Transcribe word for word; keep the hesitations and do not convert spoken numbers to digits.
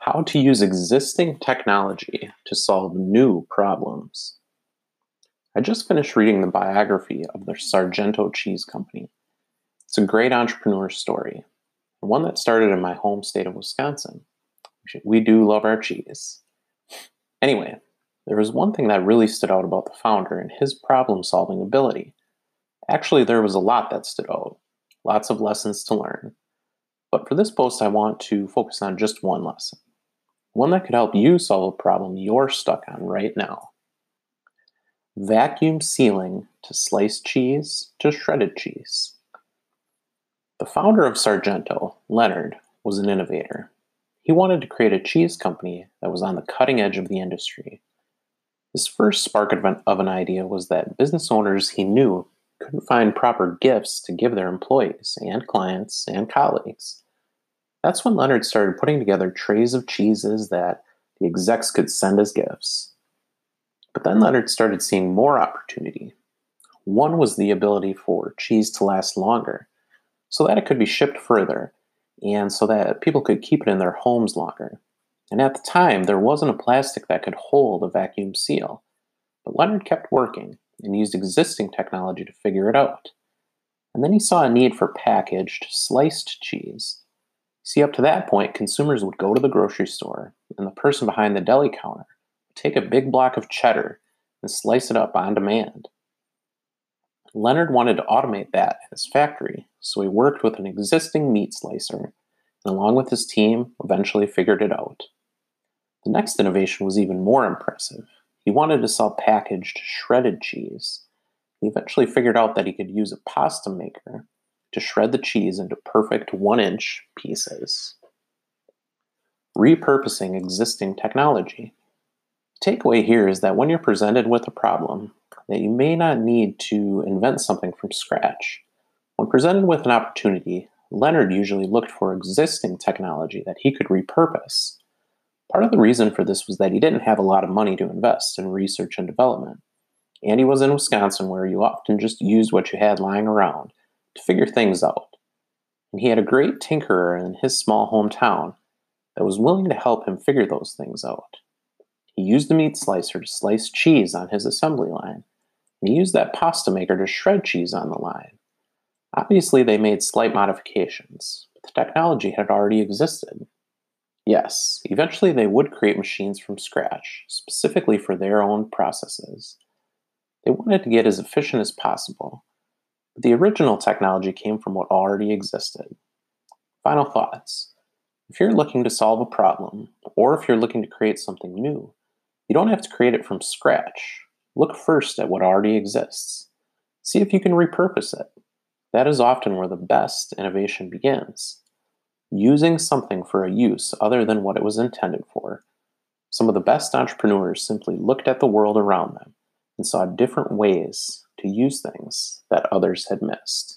How to use existing technology to solve new problems. I just finished reading the biography of the Sargento Cheese Company. It's a great entrepreneur story, and one that started in my home state of Wisconsin. We do love our cheese. Anyway, there was one thing that really stood out about the founder and his problem-solving ability. Actually, there was a lot that stood out, lots of lessons to learn. But for this post, I want to focus on just one lesson. One that could help you solve a problem you're stuck on right now. Vacuum sealing to sliced cheese to shredded cheese. The founder of Sargento, Leonard, was an innovator. He wanted to create a cheese company that was on the cutting edge of the industry. His first spark of an idea was that business owners he knew couldn't find proper gifts to give their employees and clients and colleagues. That's when Leonard started putting together trays of cheeses that the execs could send as gifts. But then Leonard started seeing more opportunity. One was the ability for cheese to last longer, so that it could be shipped further, and so that people could keep it in their homes longer. And at the time, there wasn't a plastic that could hold a vacuum seal. But Leonard kept working and used existing technology to figure it out. And then he saw a need for packaged, sliced cheese. See, up to that point, consumers would go to the grocery store, and the person behind the deli counter would take a big block of cheddar and slice it up on demand. Leonard wanted to automate that at his factory, so he worked with an existing meat slicer, and along with his team, eventually figured it out. The next innovation was even more impressive. He wanted to sell packaged, shredded cheese. He eventually figured out that he could use a pasta maker to shred the cheese into perfect one-inch pieces. Repurposing existing technology. The takeaway here is that when you're presented with a problem, that you may not need to invent something from scratch. When presented with an opportunity, Leonard usually looked for existing technology that he could repurpose. Part of the reason for this was that he didn't have a lot of money to invest in research and development, and he was in Wisconsin, where you often just used what you had lying around to figure things out. And he had a great tinkerer in his small hometown that was willing to help him figure those things out. He used a meat slicer to slice cheese on his assembly line, and he used that pasta maker to shred cheese on the line. Obviously, they made slight modifications, but the technology had already existed. Yes, eventually they would create machines from scratch, specifically for their own processes. They wanted to get as efficient as possible, but the original technology came from what already existed. Final thoughts. If you're looking to solve a problem, or if you're looking to create something new, you don't have to create it from scratch. Look first at what already exists. See if you can repurpose it. That is often where the best innovation begins. Using something for a use other than what it was intended for. Some of the best entrepreneurs simply looked at the world around them and saw different ways to use things that others had missed.